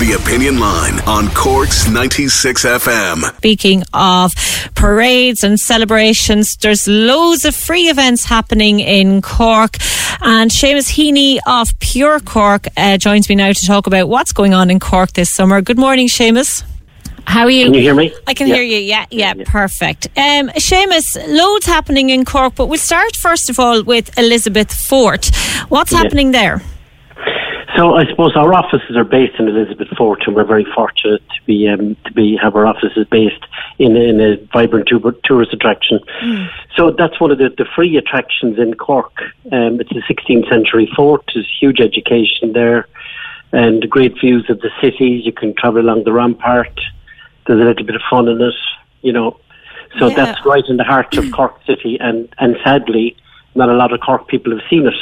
The Opinion Line on Cork's 96 FM. Speaking of parades and celebrations, there's loads of free events happening in Cork, and Seamus Heaney of Pure Cork joins me now to talk about what's going on in Cork this summer. Good morning, Seamus. How are you? Can you hear me? I can hear you, yeah, perfect. Seamus, loads happening in Cork, but we'll start first of all with Elizabeth Fort. What's happening there? So I suppose our offices are based in Elizabeth Fort, and we're very fortunate to have our offices based in a vibrant tourist attraction. Mm. So that's one of the free attractions in Cork. It's a 16th century fort. There's huge education there and great views of the city. You can travel along the rampart. There's a little bit of fun in it, you know. So that's right in the heart of Cork City, and sadly, not a lot of Cork people have seen it.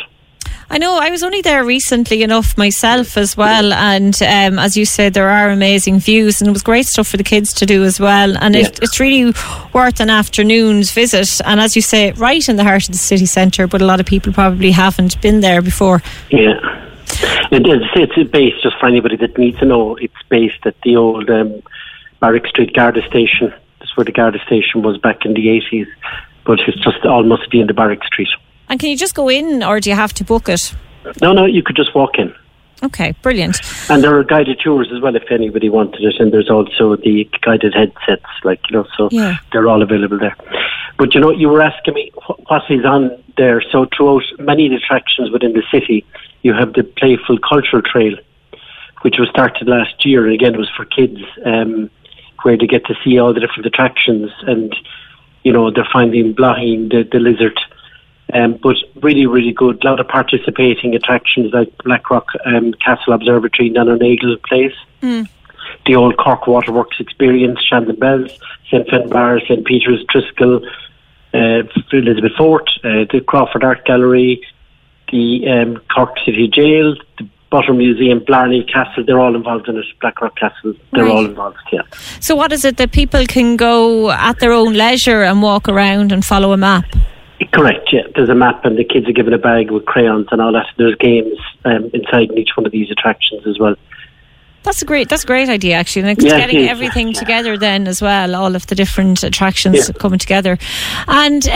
I know, I was only there recently enough myself as well, and as you said, there are amazing views, and it was great stuff for the kids to do as well, and it's really worth an afternoon's visit, and as you say, right in the heart of the city centre, but a lot of people probably haven't been there before. Yeah, it is, it's based, just for anybody that needs to know, it's based at the old Barrack Street Garda Station. That's where the Garda Station was back in the 80s, but it's just almost in the Barrack Street. And can you just go in, or do you have to book it? No, you could just walk in. Okay, brilliant. And there are guided tours as well, if anybody wanted it. And there's also the guided headsets, they're all available there. But, you know, you were asking me what is on there. So throughout many of the attractions within the city, you have the Playful Cultural Trail, which was started last year. And again, it was for kids, where they get to see all the different attractions. And, you know, they're finding Blaithín, the lizard. But really, really good. A lot of participating attractions like Blackrock Castle Observatory, Nano Nagle Place, the old Cork Waterworks Experience, Shandon Bells, St Finbarre's, St Peter's, Triskel, Elizabeth Fort, the Crawford Art Gallery, the Cork City Jail, the Butter Museum, Blarney Castle. They're all involved in it. Blackrock Castle, they're all involved, yeah. So what is it that people can go at their own leisure and walk around and follow a map? Correct, yeah. There's a map, and the kids are given a bag with crayons and all that. There's games inside in each one of these attractions as well. That's a great idea, actually. And it's getting everything together then as well, all of the different attractions coming together. And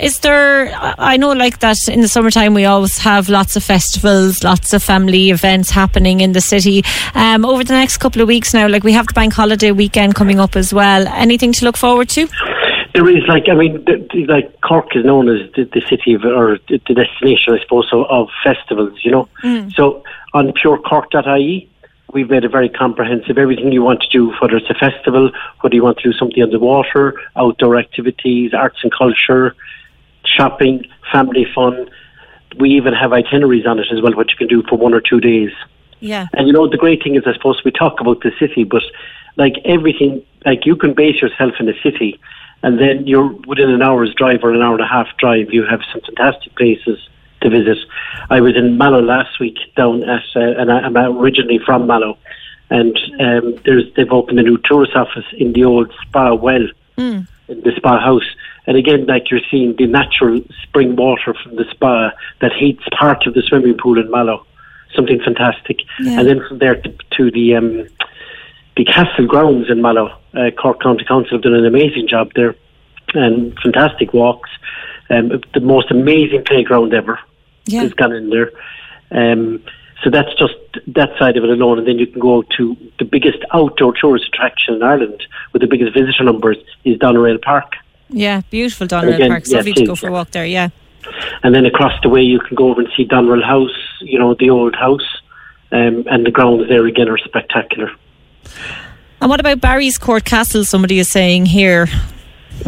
is there, I know like that in the summertime we always have lots of festivals, lots of family events happening in the city. Over the next couple of weeks now, like we have the bank holiday weekend coming up as well. Anything to look forward to? There is, Cork is known as the city of, or the destination, I suppose, of festivals, you know. Mm. So on purecork.ie, we've made a very comprehensive, everything you want to do, whether it's a festival, whether you want to do something underwater, outdoor activities, arts and culture, shopping, family fun. We even have itineraries on it as well, what you can do for 1 or 2 days. Yeah. And, you know, the great thing is, I suppose, we talk about the city, but, everything, you can base yourself in a city, and then you're within an hour's drive or an hour and a half drive, you have some fantastic places to visit. I was in Mallow last week down at, and I'm originally from Mallow, and they've opened a new tourist office in the old spa well, in the spa house. And again, you're seeing the natural spring water from the spa that heats part of the swimming pool in Mallow. Something fantastic. Yeah. And then from there to the castle grounds in Mallow. Cork County Council have done an amazing job there, and fantastic walks. The most amazing playground ever has gone in there. So that's just that side of it alone. And then you can go to the biggest outdoor tourist attraction in Ireland with the biggest visitor numbers is Donerale Park. Yeah, beautiful Donerale Park. It's lovely to go for a walk there, yeah. And then across the way you can go over and see Donerale House, you know, the old house, and the grounds there again are spectacular. And what about Barry's Court Castle, somebody is saying here?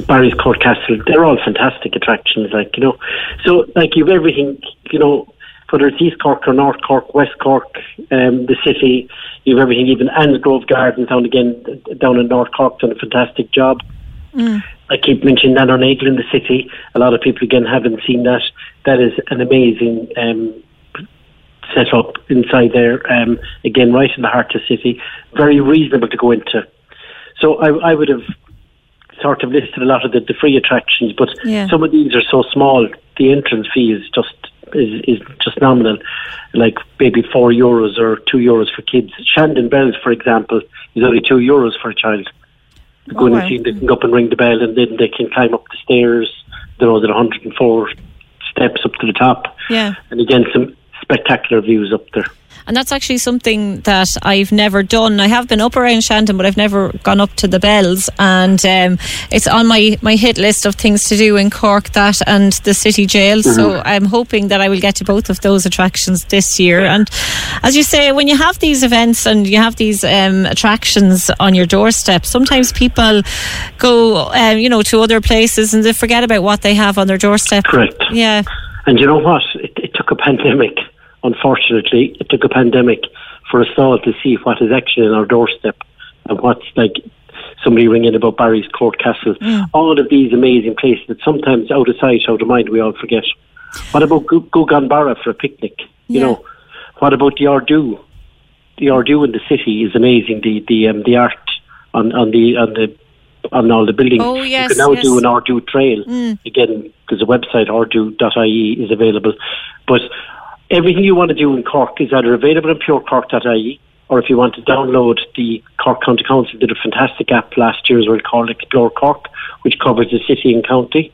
Barry's Court Castle, they're all fantastic attractions, you know. So, you've everything, you know, whether it's East Cork or North Cork, West Cork, the city, you've everything, even Anne's Grove Gardens down in North Cork, done a fantastic job. Mm. I keep mentioning Nano Nagle in the city. A lot of people, again, haven't seen that. That is an amazing set up inside there, again right in the heart of the city, very reasonable to go into. So I would have sort of listed a lot of the free attractions, but some of these are so small, the entrance fee is just is just nominal, like maybe €4 or €2 for kids. Shandon Bells, for example, is only €2 for a child. Going and see, they can go up and ring the bell, and then they can climb up the stairs. There are 104 steps up to the top. Yeah, and again, some spectacular views up there. And that's actually something that I've never done. I have been up around Shandon, but I've never gone up to the Bells, and it's on my hit list of things to do in Cork, that and the City Jail. Mm-hmm. So I'm hoping that I will get to both of those attractions this year. And as you say, when you have these events and you have these attractions on your doorstep, sometimes people go to other places and they forget about what they have on their doorstep. Correct. Yeah. And you know what? It took a pandemic. Unfortunately, it took a pandemic for us all to see what is actually on our doorstep and what's, like somebody ringing about Barry's Court Castle. Yeah. All of these amazing places that sometimes out of sight, out of mind, we all forget. What about Gugan Barra for a picnic? You know, what about the Ardu? The Ardu in the city is amazing. The art on all the buildings. Oh, yes, you can now do an Ardu trail again, because the website Ardu.ie is available, but. Everything you want to do in Cork is either available on purecork.ie, or if you want to download the Cork County Council did a fantastic app last year as well called Explore Cork, which covers the city and county,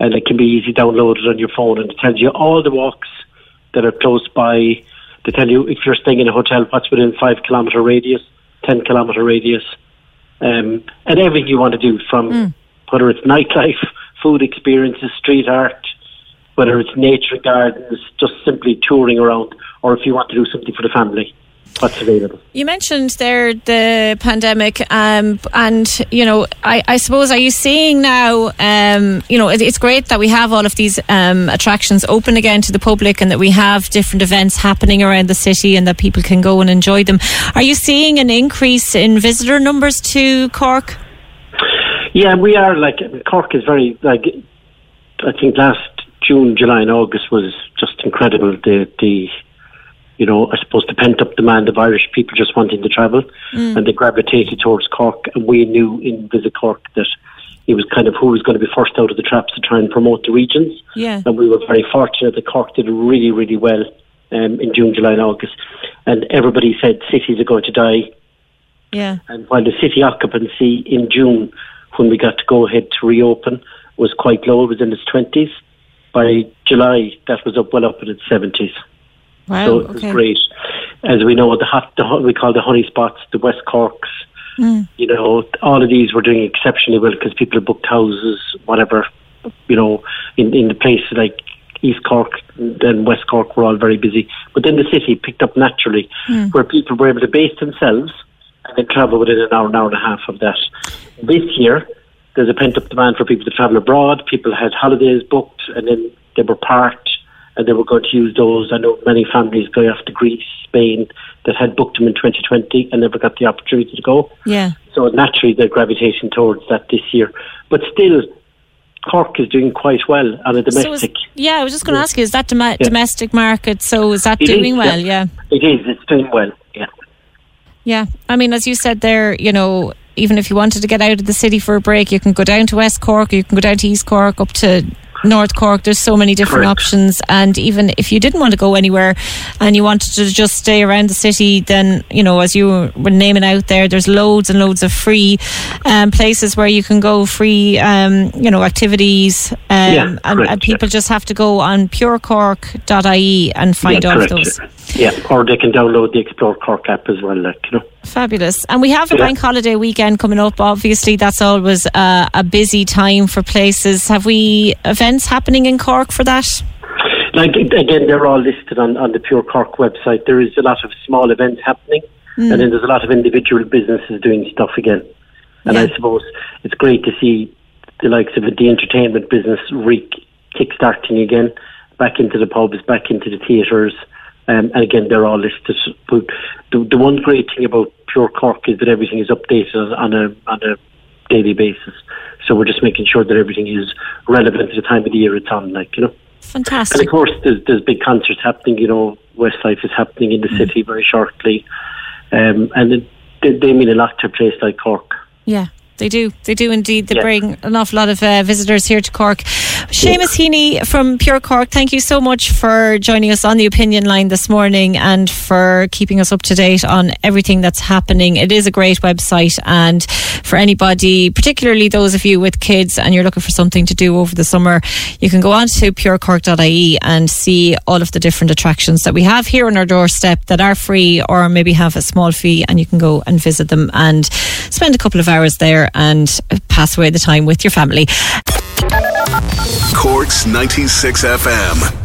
and it can be easily downloaded on your phone, and it tells you all the walks that are close by. They tell you if you're staying in a hotel what's within 5 kilometre radius, 10 kilometre radius, and everything you want to do, from whether it's nightlife, food experiences, street art, whether it's nature gardens, just simply touring around, or if you want to do something for the family, what's available. You mentioned there the pandemic, and I suppose, are you seeing now, it's great that we have all of these attractions open again to the public, and that we have different events happening around the city, and that people can go and enjoy them. Are you seeing an increase in visitor numbers to Cork? Yeah, we are. Cork is very, I think last June, July and August was just incredible. I suppose the pent-up demand of Irish people just wanting to travel, and they gravitated towards Cork, and we knew in Visit Cork that it was kind of who was going to be first out of the traps to try and promote the regions. Yeah. And we were very fortunate that Cork did really, really well in June, July and August. And everybody said cities are going to die. Yeah. And while the city occupancy in June, when we got to go ahead to reopen, was quite low, it was in its 20s. By July, that was up in its 70s. Wow, so it was great. As we know, we call the honey spots, the West Corks, all of these were doing exceptionally well because people booked houses, whatever, in the place like East Cork and West Cork were all very busy. But then the city picked up naturally, where people were able to base themselves and then travel within an hour and a half of that. This year, there's a pent-up demand for people to travel abroad. People had holidays booked and then they were parked and they were going to use those. I know many families going off to Greece, Spain, that had booked them in 2020 and never got the opportunity to go. Yeah. So naturally they're gravitating towards that this year. But still, Cork is doing quite well on a domestic. I was just going to ask you, is that domestic market, so is that doing well? Yeah. It is, it's doing well, yeah. Yeah, I mean, as you said there, even if you wanted to get out of the city for a break, you can go down to West Cork, you can go down to East Cork, up to North Cork. There's so many different options. And even if you didn't want to go anywhere and you wanted to just stay around the city, then, as you were naming out there, there's loads and loads of free places where you can go, free, activities. And people just have to go on purecork.ie and find all of those. Yeah, or they can download the Explore Cork app as well, Fabulous. And we have a bank holiday weekend coming up. Obviously, that's always a busy time for places. Have we events happening in Cork for that? Again, they're all listed on the Pure Cork website. There is a lot of small events happening, and then there's a lot of individual businesses doing stuff again. And I suppose it's great to see the likes of the entertainment business kick-starting again, back into the pubs, back into the theatres. And again, they're all listed. But the one great thing about Pure Cork is that everything is updated on a daily basis. So we're just making sure that everything is relevant to the time of the year it's on, Fantastic. And of course, there's big concerts happening. Westlife is happening in the city very shortly, and they mean a lot to a place like Cork. Yeah. They do indeed. They bring an awful lot of visitors here to Cork. Seamus Heaney from Pure Cork, thank you so much for joining us on the Opinion Line this morning and for keeping us up to date on everything that's happening. It is a great website, and for anybody, particularly those of you with kids and you're looking for something to do over the summer, you can go on to purecork.ie and see all of the different attractions that we have here on our doorstep that are free or maybe have a small fee, and you can go and visit them and spend a couple of hours there and pass away the time with your family. Cork's 96 FM.